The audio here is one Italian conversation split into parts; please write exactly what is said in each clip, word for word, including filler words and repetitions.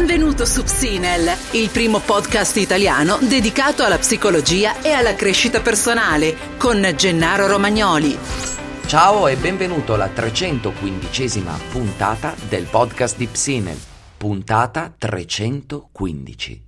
Benvenuto su Psinel, il primo podcast italiano dedicato alla psicologia e alla crescita personale, con Gennaro Romagnoli. Ciao e benvenuto alla trecentoquindicesima puntata del podcast di Psinel, puntata trecentoquindici.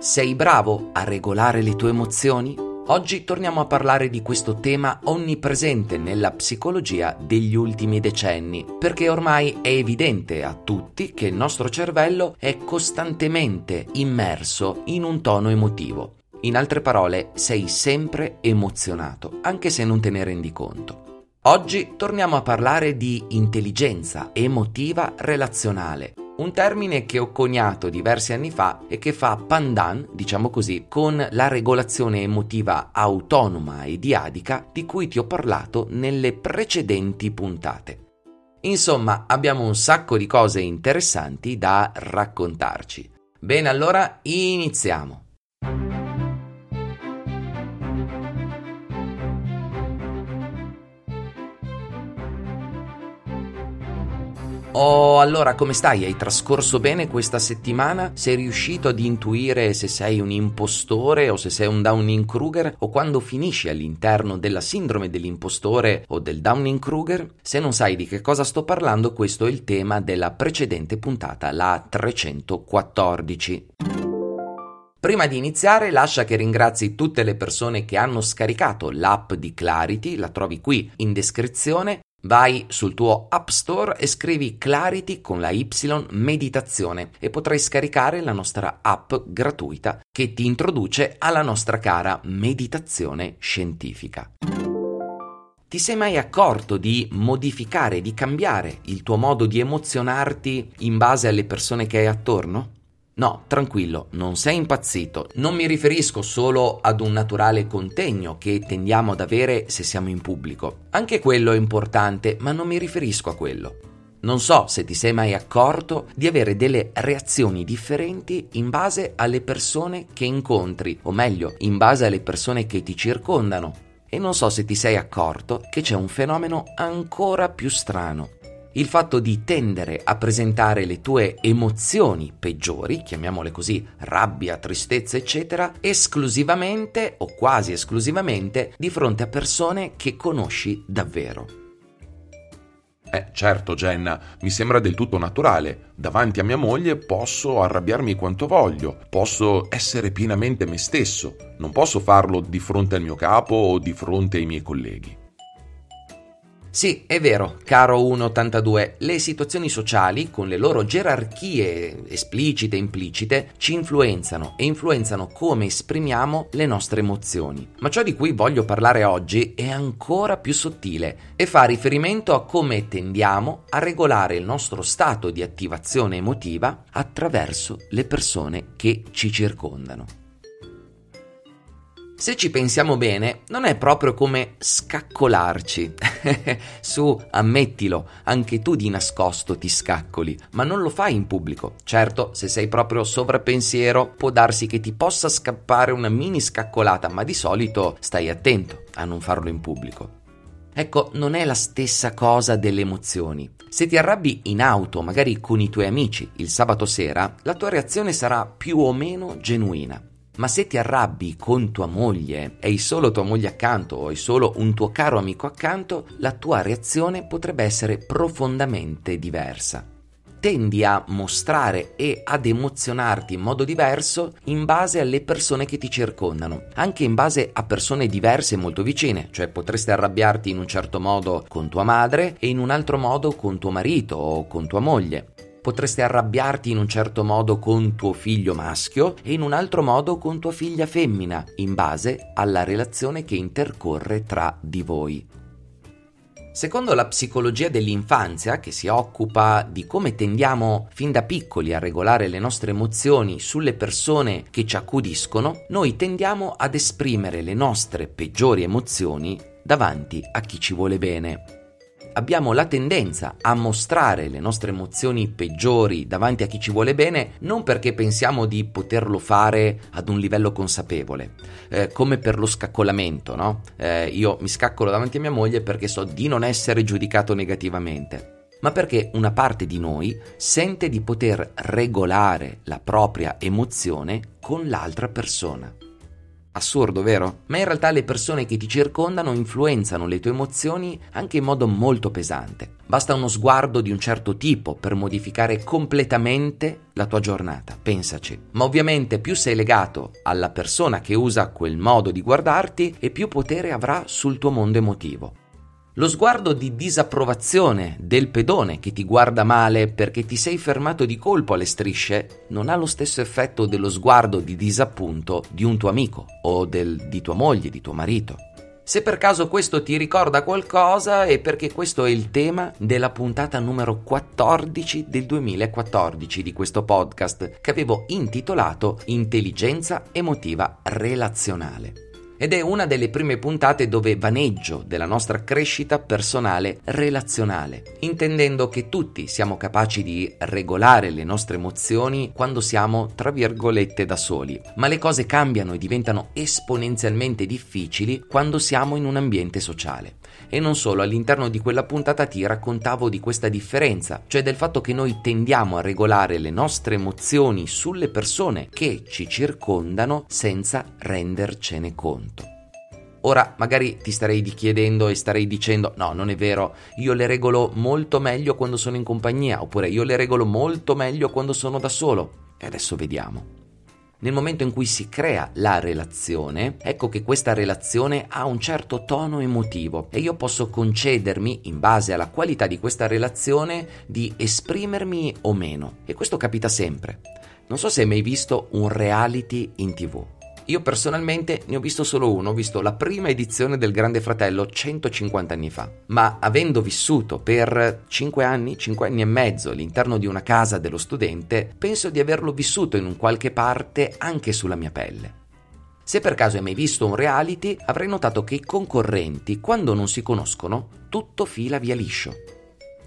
Sei bravo a regolare le tue emozioni? Oggi torniamo a parlare di questo tema onnipresente nella psicologia degli ultimi decenni, perché ormai è evidente a tutti che il nostro cervello è costantemente immerso in un tono emotivo. In altre parole, sei sempre emozionato, anche se non te ne rendi conto. Oggi torniamo a parlare di intelligenza emotiva relazionale, un termine che ho coniato diversi anni fa e che fa pandan, diciamo così, con la regolazione emotiva autonoma e diadica di cui ti ho parlato nelle precedenti puntate. Insomma, abbiamo un sacco di cose interessanti da raccontarci. Bene, allora iniziamo! Oh, allora come stai? Hai trascorso bene questa settimana? Sei riuscito ad intuire se sei un impostore o se sei un Dunning-Kruger? O quando finisci all'interno della sindrome dell'impostore o del Dunning-Kruger? Se non sai di che cosa sto parlando, questo è il tema della precedente puntata, la trecentoquattordici. Prima di iniziare, lascia che ringrazi tutte le persone che hanno scaricato l'app di Clarity, la trovi qui in descrizione. Vai sul tuo App Store e scrivi Clarity con la Y meditazione e potrai scaricare la nostra app gratuita che ti introduce alla nostra cara meditazione scientifica. Ti sei mai accorto di modificare, di cambiare il tuo modo di emozionarti in base alle persone che hai attorno? No, tranquillo, non sei impazzito. Non mi riferisco solo ad un naturale contegno che tendiamo ad avere se siamo in pubblico. Anche quello è importante, ma non mi riferisco a quello. Non so se ti sei mai accorto di avere delle reazioni differenti in base alle persone che incontri, o meglio, in base alle persone che ti circondano. E non so se ti sei accorto che c'è un fenomeno ancora più strano. Il fatto di tendere a presentare le tue emozioni peggiori, chiamiamole così, rabbia, tristezza, eccetera, esclusivamente o quasi esclusivamente di fronte a persone che conosci davvero. Eh, certo, Jenna, mi sembra del tutto naturale. Davanti a mia moglie posso arrabbiarmi quanto voglio, posso essere pienamente me stesso, non posso farlo di fronte al mio capo o di fronte ai miei colleghi. Sì, è vero, caro uno ottantadue, le situazioni sociali, con le loro gerarchie esplicite e implicite, ci influenzano e influenzano come esprimiamo le nostre emozioni. Ma ciò di cui voglio parlare oggi è ancora più sottile e fa riferimento a come tendiamo a regolare il nostro stato di attivazione emotiva attraverso le persone che ci circondano. Se ci pensiamo bene, non è proprio come scaccolarci. Su, ammettilo, anche tu di nascosto ti scaccoli, ma non lo fai in pubblico. Certo, se sei proprio sovrappensiero, può darsi che ti possa scappare una mini scaccolata, ma di solito stai attento a non farlo in pubblico. Ecco, non è la stessa cosa delle emozioni. Se ti arrabbi in auto, magari con i tuoi amici, il sabato sera, la tua reazione sarà più o meno genuina. Ma se ti arrabbi con tua moglie, hai solo tua moglie accanto o hai solo un tuo caro amico accanto, la tua reazione potrebbe essere profondamente diversa. Tendi a mostrare e ad emozionarti in modo diverso in base alle persone che ti circondano, anche in base a persone diverse e molto vicine, cioè potresti arrabbiarti in un certo modo con tua madre e in un altro modo con tuo marito o con tua moglie. Potresti arrabbiarti in un certo modo con tuo figlio maschio e in un altro modo con tua figlia femmina, in base alla relazione che intercorre tra di voi. Secondo la psicologia dell'infanzia, che si occupa di come tendiamo fin da piccoli a regolare le nostre emozioni sulle persone che ci accudiscono, noi tendiamo ad esprimere le nostre peggiori emozioni davanti a chi ci vuole bene. Abbiamo la tendenza a mostrare le nostre emozioni peggiori davanti a chi ci vuole bene non perché pensiamo di poterlo fare ad un livello consapevole, eh, come per lo scaccolamento, no? Eh, io mi scaccolo davanti a mia moglie perché so di non essere giudicato negativamente. ma perché una parte di noi sente di poter regolare la propria emozione con l'altra persona. Assurdo, vero? Ma in realtà le persone che ti circondano influenzano le tue emozioni anche in modo molto pesante. Basta uno sguardo di un certo tipo per modificare completamente la tua giornata, pensaci. Ma ovviamente più sei legato alla persona che usa quel modo di guardarti e più potere avrà sul tuo mondo emotivo. Lo sguardo di disapprovazione del pedone che ti guarda male perché ti sei fermato di colpo alle strisce non ha lo stesso effetto dello sguardo di disappunto di un tuo amico o del, di tua moglie, di tuo marito. Se per caso questo ti ricorda qualcosa è perché questo è il tema della puntata numero quattordici del duemilaquattordici di questo podcast che avevo intitolato Intelligenza emotiva relazionale. Ed è una delle prime puntate dove vaneggio della nostra crescita personale relazionale, intendendo che tutti siamo capaci di regolare le nostre emozioni quando siamo, tra virgolette, da soli, ma le cose cambiano e diventano esponenzialmente difficili quando siamo in un ambiente sociale. E non solo, all'interno di quella puntata ti raccontavo di questa differenza, cioè del fatto che noi tendiamo a regolare le nostre emozioni sulle persone che ci circondano senza rendercene conto. Ora magari ti starei chiedendo e starei dicendo no, non è vero, io le regolo molto meglio quando sono in compagnia, oppure io le regolo molto meglio quando sono da solo. E adesso vediamo. Nel momento in cui si crea la relazione, ecco che questa relazione ha un certo tono emotivo e io posso concedermi, in base alla qualità di questa relazione, di esprimermi o meno. E questo capita sempre. Non so se hai mai visto un reality in tv. Io personalmente ne ho visto solo uno, ho visto la prima edizione del Grande Fratello centocinquanta anni fa, ma avendo vissuto per cinque anni, cinque anni e mezzo all'interno di una casa dello studente, penso di averlo vissuto in un qualche parte anche sulla mia pelle. Se per caso hai mai visto un reality, avrai notato che i concorrenti, quando non si conoscono, tutto fila via liscio.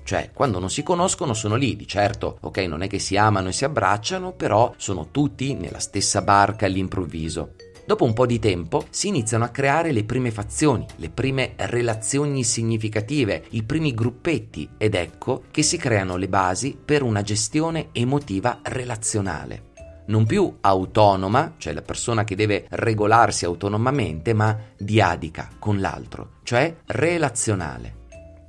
Cioè, quando non si conoscono sono lì, di certo, ok, non è che si amano e si abbracciano, però sono tutti nella stessa barca all'improvviso. Dopo un po' di tempo si iniziano a creare le prime fazioni, le prime relazioni significative, i primi gruppetti, ed ecco che si creano le basi per una gestione emotiva relazionale. Non più autonoma, cioè la persona che deve regolarsi autonomamente, ma diadica con l'altro, cioè relazionale.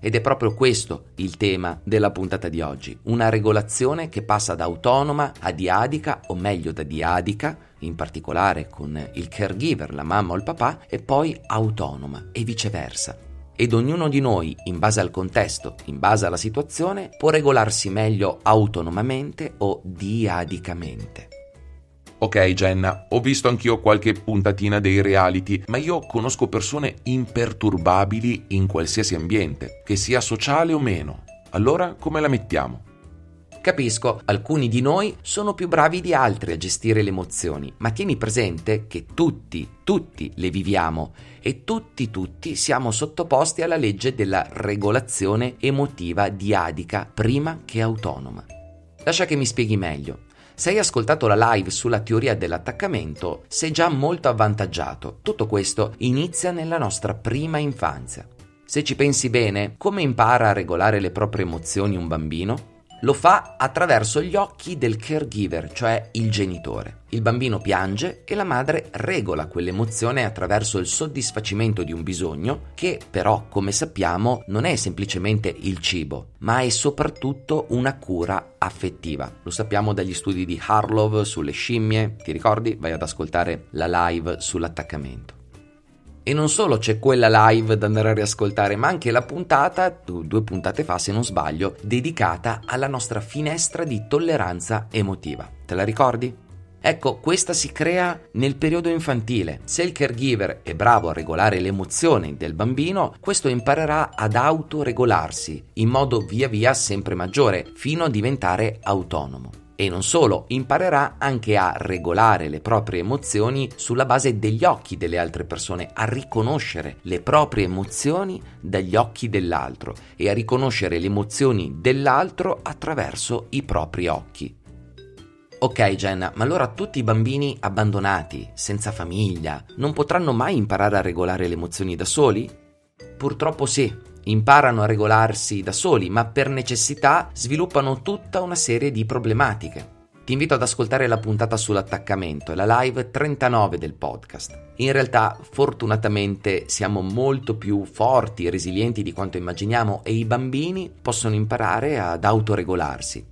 Ed è proprio questo il tema della puntata di oggi, una regolazione che passa da autonoma a diadica, o meglio da diadica, in particolare con il caregiver, la mamma o il papà, e poi autonoma e viceversa. Ed ognuno di noi, in base al contesto, in base alla situazione, può regolarsi meglio autonomamente o diadicamente. Ok Jenna, ho visto anch'io qualche puntatina dei reality, ma io conosco persone imperturbabili in qualsiasi ambiente, che sia sociale o meno. Allora come la mettiamo? Capisco, alcuni di noi sono più bravi di altri a gestire le emozioni, ma tieni presente che tutti, tutti le viviamo e tutti, tutti siamo sottoposti alla legge della regolazione emotiva diadica prima che autonoma. Lascia che mi spieghi meglio. Se hai ascoltato la live sulla teoria dell'attaccamento, sei già molto avvantaggiato. Tutto questo inizia nella nostra prima infanzia. Se ci pensi bene, come impara a regolare le proprie emozioni un bambino? Lo fa attraverso gli occhi del caregiver, cioè il genitore. Il bambino piange e la madre regola quell'emozione attraverso il soddisfacimento di un bisogno che però, come sappiamo, non è semplicemente il cibo, ma è soprattutto una cura affettiva. Lo sappiamo dagli studi di Harlow sulle scimmie, ti ricordi? Vai ad ascoltare la live sull'attaccamento. E non solo c'è quella live da andare a riascoltare, ma anche la puntata, due puntate fa se non sbaglio, dedicata alla nostra finestra di tolleranza emotiva. Te la ricordi? Ecco, questa si crea nel periodo infantile. Se il caregiver è bravo a regolare le emozioni del bambino, questo imparerà ad autoregolarsi in modo via via sempre maggiore, fino a diventare autonomo. E non solo, imparerà anche a regolare le proprie emozioni sulla base degli occhi delle altre persone, a riconoscere le proprie emozioni dagli occhi dell'altro e a riconoscere le emozioni dell'altro attraverso i propri occhi. Ok Jenna, ma allora tutti i bambini abbandonati, senza famiglia, non potranno mai imparare a regolare le emozioni da soli? Purtroppo sì. imparano a regolarsi da soli, ma per necessità sviluppano tutta una serie di problematiche. Ti invito ad ascoltare la puntata sull'attaccamento, la live trentanove del podcast. In realtà, fortunatamente, siamo molto più forti e resilienti di quanto immaginiamo e i bambini possono imparare ad autoregolarsi.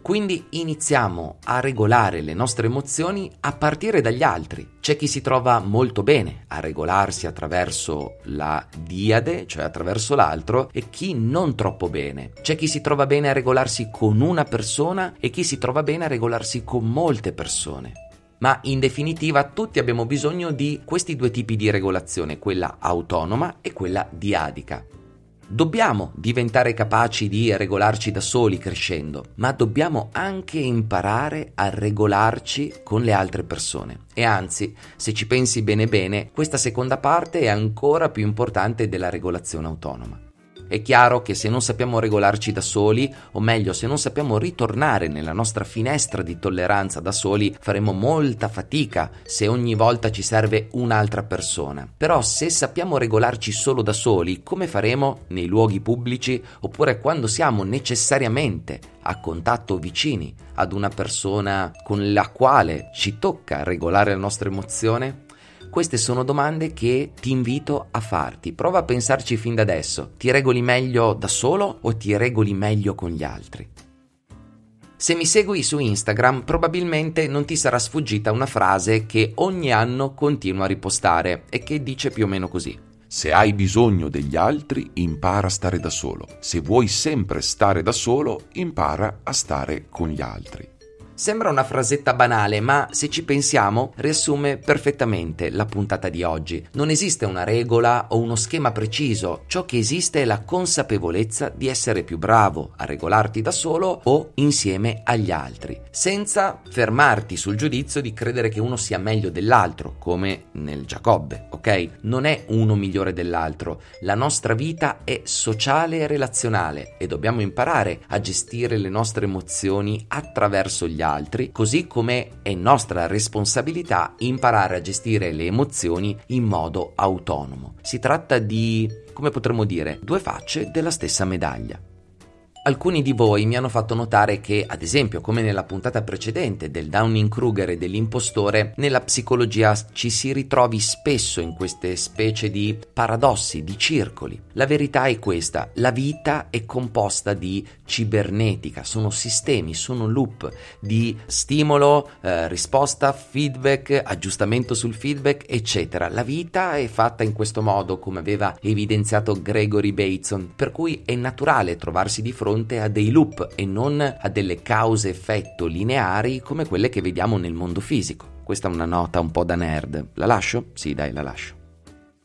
Quindi iniziamo a regolare le nostre emozioni a partire dagli altri. C'è chi si trova molto bene a regolarsi attraverso la diade, cioè attraverso l'altro, e chi non troppo bene. C'è chi si trova bene a regolarsi con una persona e chi si trova bene a regolarsi con molte persone. Ma in definitiva tutti abbiamo bisogno di questi due tipi di regolazione, quella autonoma e quella diadica. Dobbiamo diventare capaci di regolarci da soli crescendo, ma dobbiamo anche imparare a regolarci con le altre persone. E anzi, se ci pensi bene bene, questa seconda parte è ancora più importante della regolazione autonoma. È chiaro che se non sappiamo regolarci da soli, o meglio, se non sappiamo ritornare nella nostra finestra di tolleranza da soli, faremo molta fatica se ogni volta ci serve un'altra persona. Però se sappiamo regolarci solo da soli, come faremo nei luoghi pubblici oppure quando siamo necessariamente a contatto vicini ad una persona con la quale ci tocca regolare la nostra emozione? Queste sono domande che ti invito a farti. Prova a pensarci fin da adesso. Ti regoli meglio da solo o ti regoli meglio con gli altri? Se mi segui su Instagram, probabilmente non ti sarà sfuggita una frase che ogni anno continuo a ripostare e che dice più o meno così. Se hai bisogno degli altri, impara a stare da solo. Se vuoi sempre stare da solo, impara a stare con gli altri. Sembra una frasetta banale, ma se ci pensiamo riassume perfettamente la puntata di oggi. Non esiste una regola o uno schema preciso, ciò che esiste è la consapevolezza di essere più bravo a regolarti da solo o insieme agli altri, senza fermarti sul giudizio di credere che uno sia meglio dell'altro, come nel Giacobbe, ok? Non è uno migliore dell'altro, la nostra vita è sociale e relazionale e dobbiamo imparare a gestire le nostre emozioni attraverso gli altri. altri, così come è nostra responsabilità imparare a gestire le emozioni in modo autonomo. Si tratta di, come potremmo dire, due facce della stessa medaglia. Alcuni di voi mi hanno fatto notare che, ad esempio, come nella puntata precedente del Dunning-Kruger e dell'impostore, nella psicologia ci si ritrovi spesso in queste specie di paradossi, di circoli. La verità è questa: la vita è composta di cibernetica, sono sistemi, sono loop di stimolo, eh, risposta, feedback, aggiustamento sul feedback, eccetera. La vita è fatta in questo modo, come aveva evidenziato Gregory Bateson, per cui è naturale trovarsi di fronte a dei loop e non a delle cause-effetto lineari come quelle che vediamo nel mondo fisico. Questa è una nota un po' da nerd. La lascio? Sì, dai, la lascio.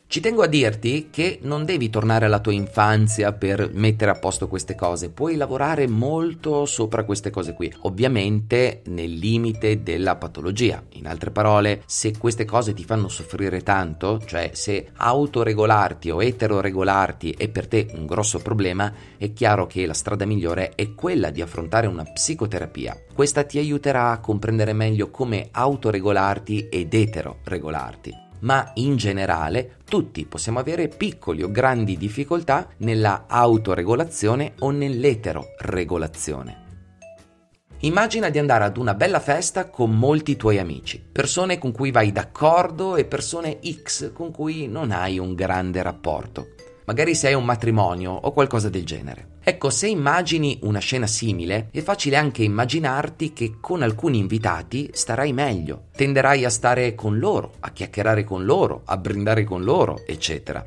Ci tengo a dirti che non devi tornare alla tua infanzia per mettere a posto queste cose, puoi lavorare molto sopra queste cose qui, ovviamente nel limite della patologia. In altre parole, se queste cose ti fanno soffrire tanto, cioè se autoregolarti o eteroregolarti è per te un grosso problema, è chiaro che la strada migliore è quella di affrontare una psicoterapia. Questa ti aiuterà a comprendere meglio come autoregolarti ed eteroregolarti. Ma in generale tutti possiamo avere piccoli o grandi difficoltà nella autoregolazione o nell'eteroregolazione. Immagina di andare ad una bella festa con molti tuoi amici, persone con cui vai d'accordo e persone X con cui non hai un grande rapporto. Magari sei un matrimonio o qualcosa del genere. Ecco, se immagini una scena simile, è facile anche immaginarti che con alcuni invitati starai meglio, tenderai a stare con loro, a chiacchierare con loro, a brindare con loro, eccetera.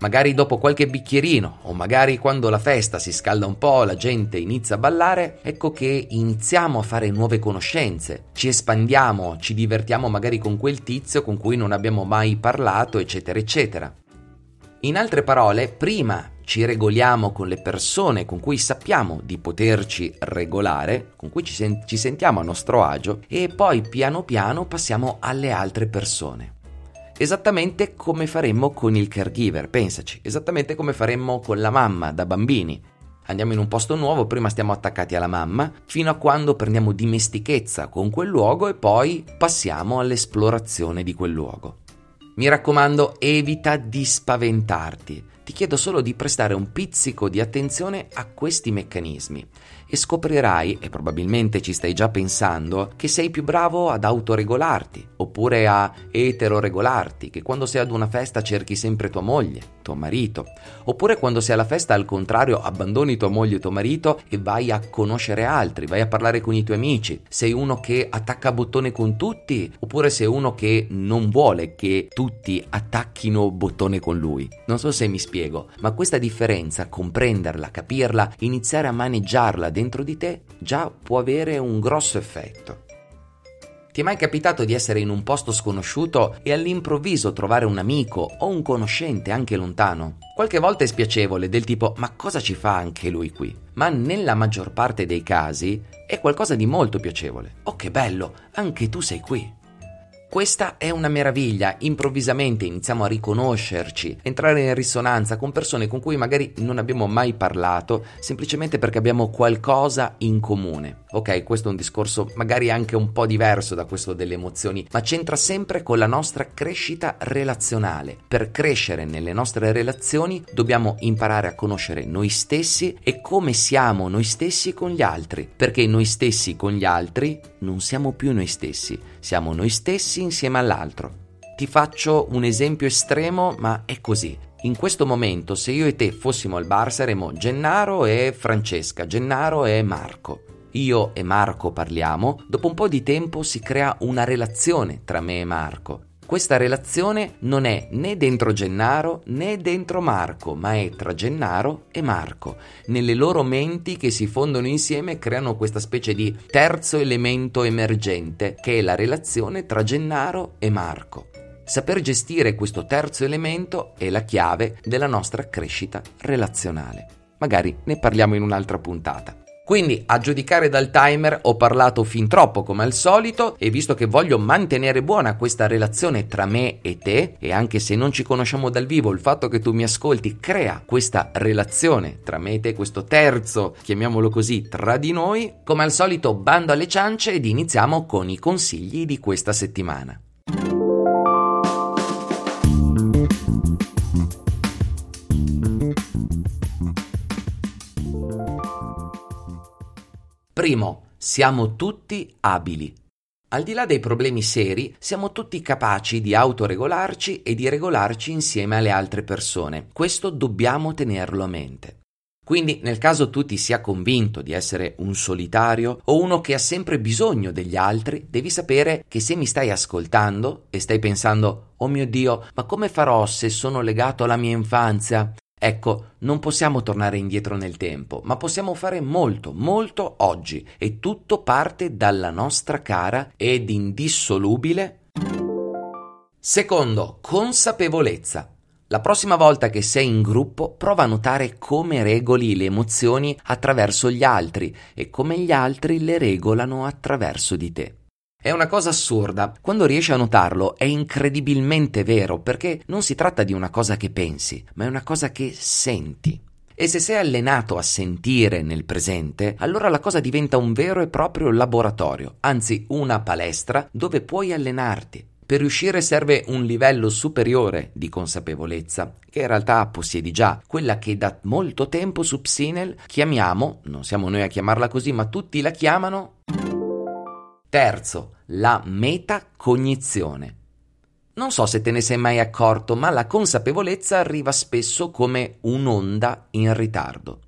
Magari dopo qualche bicchierino, o magari quando la festa si scalda un po', la gente inizia a ballare, ecco che iniziamo a fare nuove conoscenze, ci espandiamo, ci divertiamo magari con quel tizio con cui non abbiamo mai parlato, eccetera, eccetera. In altre parole, prima ci regoliamo con le persone con cui sappiamo di poterci regolare, con cui ci, sen- ci sentiamo a nostro agio, e poi piano piano passiamo alle altre persone. Esattamente come faremmo con il caregiver, pensaci, esattamente come faremmo con la mamma da bambini. Andiamo in un posto nuovo, prima stiamo attaccati alla mamma, fino a quando prendiamo dimestichezza con quel luogo e poi passiamo all'esplorazione di quel luogo. Mi raccomando, evita di spaventarti. Ti chiedo solo di prestare un pizzico di attenzione a questi meccanismi e scoprirai, e probabilmente ci stai già pensando, che sei più bravo ad autoregolarti oppure a eteroregolarti, che quando sei ad una festa cerchi sempre tua moglie, tuo marito, oppure quando sei alla festa al contrario abbandoni tua moglie e tuo marito e vai a conoscere altri, vai a parlare con i tuoi amici. Sei uno che attacca a bottone con tutti oppure sei uno che non vuole che tutti attacchino bottone con lui. Non so se mi spiego, ma questa differenza, comprenderla, capirla, iniziare a maneggiarla dentro di te già può avere un grosso effetto. Ti è mai capitato di essere in un posto sconosciuto e all'improvviso trovare un amico o un conoscente anche lontano? Qualche volta è spiacevole, del tipo ma cosa ci fa anche lui qui? Ma nella maggior parte dei casi è qualcosa di molto piacevole. Oh che bello, anche tu sei qui! Questa è una meraviglia, improvvisamente iniziamo a riconoscerci, entrare in risonanza con persone con cui magari non abbiamo mai parlato, semplicemente perché abbiamo qualcosa in comune. Ok, questo è un discorso magari anche un po' diverso da questo delle emozioni, ma c'entra sempre con la nostra crescita relazionale. Per crescere nelle nostre relazioni dobbiamo imparare a conoscere noi stessi e come siamo noi stessi con gli altri, perché noi stessi con gli altri non siamo più noi stessi, siamo noi stessi insieme all'altro. Ti faccio un esempio estremo, ma è così. In questo momento, se io e te fossimo al bar, saremmo Gennaro e Francesca, Gennaro e Marco. Io e Marco parliamo, dopo un po' di tempo si crea una relazione tra me e Marco. Questa relazione non è né dentro Gennaro né dentro Marco, ma è tra Gennaro e Marco. Nelle loro menti che si fondono insieme e creano questa specie di terzo elemento emergente, che è la relazione tra Gennaro e Marco. Saper gestire questo terzo elemento è la chiave della nostra crescita relazionale. Magari ne parliamo in un'altra puntata. Quindi, a giudicare dal timer, ho parlato fin troppo come al solito e visto che voglio mantenere buona questa relazione tra me e te, e anche se non ci conosciamo dal vivo, il fatto che tu mi ascolti crea questa relazione tra me e te, questo terzo, chiamiamolo così, tra di noi, come al solito bando alle ciance ed iniziamo con i consigli di questa settimana. Primo, siamo tutti abili. Al di là dei problemi seri, siamo tutti capaci di autoregolarci e di regolarci insieme alle altre persone. Questo dobbiamo tenerlo a mente. Quindi, nel caso tu ti sia convinto di essere un solitario o uno che ha sempre bisogno degli altri, devi sapere che se mi stai ascoltando e stai pensando «Oh mio Dio, ma come farò se sono legato alla mia infanzia?» Ecco, non possiamo tornare indietro nel tempo, ma possiamo fare molto, molto oggi e tutto parte dalla nostra cara ed indissolubile. Secondo, consapevolezza. La prossima volta che sei in gruppo, prova a notare come regoli le emozioni attraverso gli altri e come gli altri le regolano attraverso di te. È una cosa assurda, quando riesci a notarlo è incredibilmente vero perché non si tratta di una cosa che pensi, ma è una cosa che senti. E se sei allenato a sentire nel presente, allora la cosa diventa un vero e proprio laboratorio, anzi una palestra dove puoi allenarti. Per riuscire serve un livello superiore di consapevolezza, che in realtà possiedi già, quella che da molto tempo su Psinel chiamiamo, non siamo noi a chiamarla così, ma tutti la chiamano... Terzo, la metacognizione. Non so se te ne sei mai accorto, ma la consapevolezza arriva spesso come un'onda in ritardo.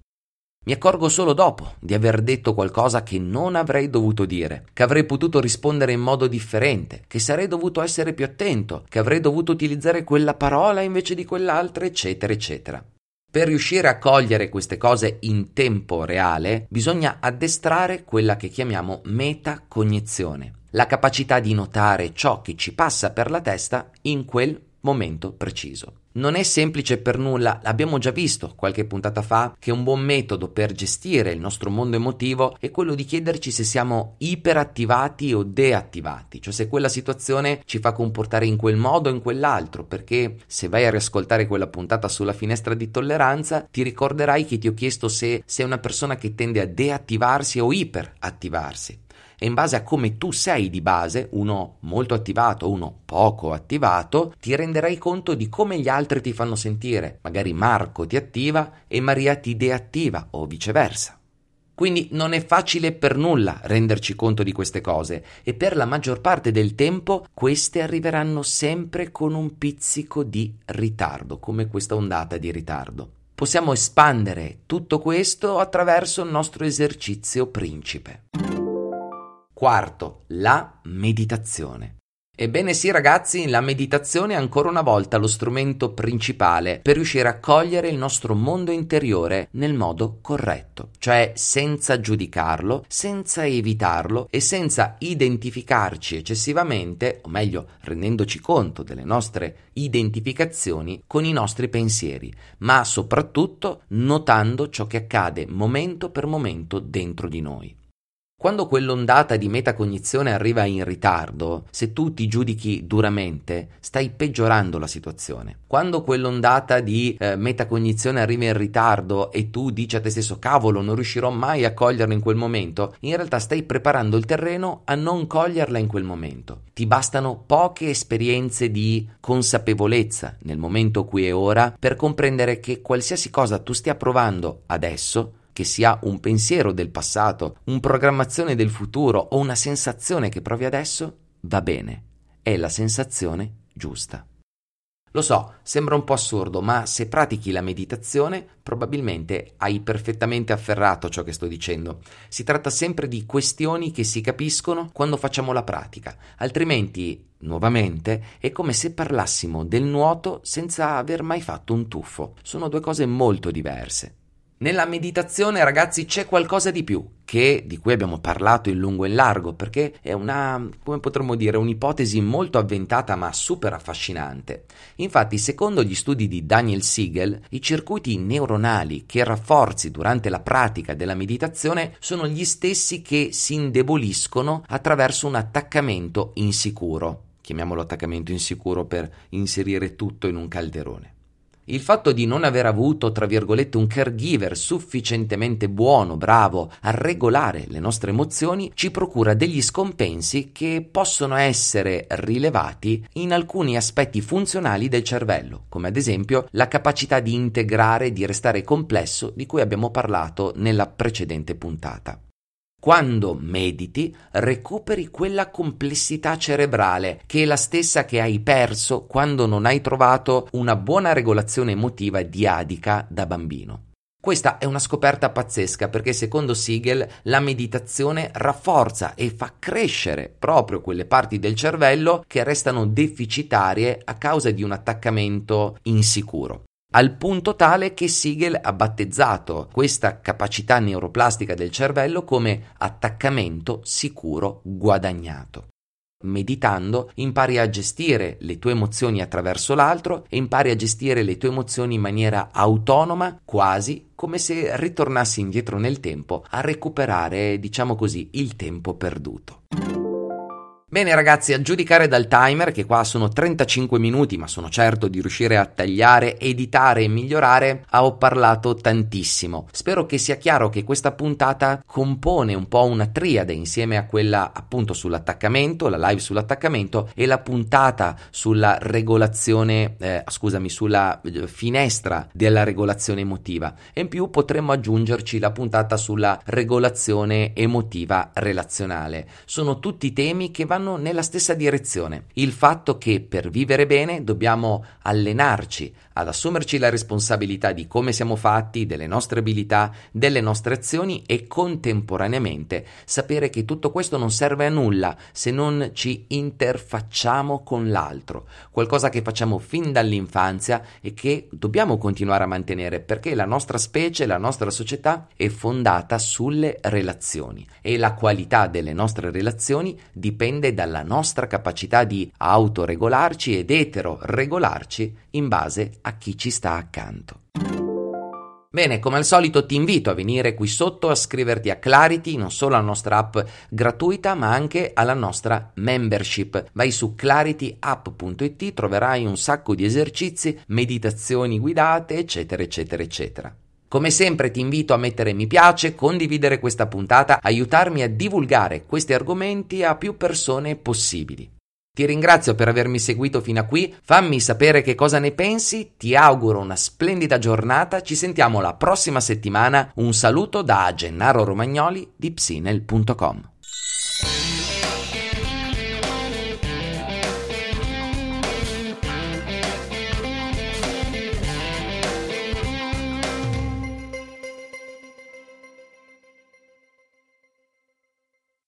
Mi accorgo solo dopo di aver detto qualcosa che non avrei dovuto dire, che avrei potuto rispondere in modo differente, che sarei dovuto essere più attento, che avrei dovuto utilizzare quella parola invece di quell'altra, eccetera, eccetera. Per riuscire a cogliere queste cose in tempo reale, bisogna addestrare quella che chiamiamo metacognizione, la capacità di notare ciò che ci passa per la testa in quel momento preciso. Non è semplice per nulla, l'abbiamo già visto qualche puntata fa, che un buon metodo per gestire il nostro mondo emotivo è quello di chiederci se siamo iperattivati o deattivati, cioè se quella situazione ci fa comportare in quel modo o in quell'altro, perché se vai a riascoltare quella puntata sulla finestra di tolleranza ti ricorderai che ti ho chiesto se sei una persona che tende a deattivarsi o iperattivarsi. e in base a come tu sei di base, uno molto attivato, uno poco attivato, ti renderai conto di come gli altri ti fanno sentire. Magari Marco ti attiva e Maria ti deattiva o viceversa. Quindi non è facile per nulla renderci conto di queste cose e per la maggior parte del tempo queste arriveranno sempre con un pizzico di ritardo, come questa ondata di ritardo. Possiamo espandere tutto questo attraverso il nostro esercizio principe. Quarto, la meditazione. Ebbene sì ragazzi, la meditazione è ancora una volta lo strumento principale per riuscire a cogliere il nostro mondo interiore nel modo corretto, cioè senza giudicarlo, senza evitarlo e senza identificarci eccessivamente, o meglio rendendoci conto delle nostre identificazioni con i nostri pensieri, ma soprattutto notando ciò che accade momento per momento dentro di noi. Quando quell'ondata di metacognizione arriva in ritardo, se tu ti giudichi duramente, stai peggiorando la situazione. Quando quell'ondata di eh, metacognizione arriva in ritardo e tu dici a te stesso cavolo, non riuscirò mai a coglierlo in quel momento, in realtà stai preparando il terreno a non coglierla in quel momento. Ti bastano poche esperienze di consapevolezza nel momento qui e ora per comprendere che qualsiasi cosa tu stia provando adesso, che sia un pensiero del passato, una programmazione del futuro o una sensazione che provi adesso, va bene, è la sensazione giusta. Lo so, sembra un po' assurdo, ma se pratichi la meditazione probabilmente hai perfettamente afferrato ciò che sto dicendo. Si tratta sempre di questioni che si capiscono quando facciamo la pratica, altrimenti, nuovamente, è come se parlassimo del nuoto senza aver mai fatto un tuffo. Sono due cose molto diverse. Nella meditazione, ragazzi, c'è qualcosa di più, che di cui abbiamo parlato in lungo e in largo, perché è una, come potremmo dire, un'ipotesi molto avventata ma super affascinante. Infatti, secondo gli studi di Daniel Siegel, i circuiti neuronali che rafforzi durante la pratica della meditazione sono gli stessi che si indeboliscono attraverso un attaccamento insicuro. Chiamiamolo attaccamento insicuro per inserire tutto in un calderone. Il fatto di non aver avuto, tra virgolette, un caregiver sufficientemente buono, bravo a regolare le nostre emozioni ci procura degli scompensi che possono essere rilevati in alcuni aspetti funzionali del cervello, come ad esempio la capacità di integrare, di restare complesso di cui abbiamo parlato nella precedente puntata. Quando mediti, recuperi quella complessità cerebrale che è la stessa che hai perso quando non hai trovato una buona regolazione emotiva diadica da bambino. Questa è una scoperta pazzesca perché secondo Siegel la meditazione rafforza e fa crescere proprio quelle parti del cervello che restano deficitarie a causa di un attaccamento insicuro. Al punto tale che Siegel ha battezzato questa capacità neuroplastica del cervello come attaccamento sicuro guadagnato. Meditando impari a gestire le tue emozioni attraverso l'altro e impari a gestire le tue emozioni in maniera autonoma, quasi come se ritornassi indietro nel tempo a recuperare, diciamo così, il tempo perduto. Bene ragazzi, a giudicare dal timer, che qua sono trentacinque minuti, ma sono certo di riuscire a tagliare, editare e migliorare, ho parlato tantissimo. Spero che sia chiaro che questa puntata compone un po' una triade insieme a quella appunto sull'attaccamento, la live sull'attaccamento e la puntata sulla regolazione, eh, scusami, sulla finestra della regolazione emotiva. E in più potremmo aggiungerci la puntata sulla regolazione emotiva relazionale. Sono tutti temi che vanno nella stessa direzione, il fatto che per vivere bene dobbiamo allenarci ad assumerci la responsabilità di come siamo fatti, delle nostre abilità, delle nostre azioni e contemporaneamente sapere che tutto questo non serve a nulla se non ci interfacciamo con l'altro, qualcosa che facciamo fin dall'infanzia e che dobbiamo continuare a mantenere perché la nostra specie, la nostra società è fondata sulle relazioni e la qualità delle nostre relazioni dipende dalla nostra capacità di autoregolarci ed eteroregolarci in base a chi ci sta accanto. Bene, come al solito ti invito a venire qui sotto a iscriverti a Clarity, non solo alla nostra app gratuita ma anche alla nostra membership. Vai su clarity app punto it, troverai un sacco di esercizi, meditazioni guidate, eccetera eccetera eccetera. Come sempre ti invito a mettere mi piace, condividere questa puntata, aiutarmi a divulgare questi argomenti a più persone possibili. Ti ringrazio per avermi seguito fino a qui, fammi sapere che cosa ne pensi, ti auguro una splendida giornata, ci sentiamo la prossima settimana, un saluto da Gennaro Romagnoli di Psinel punto com.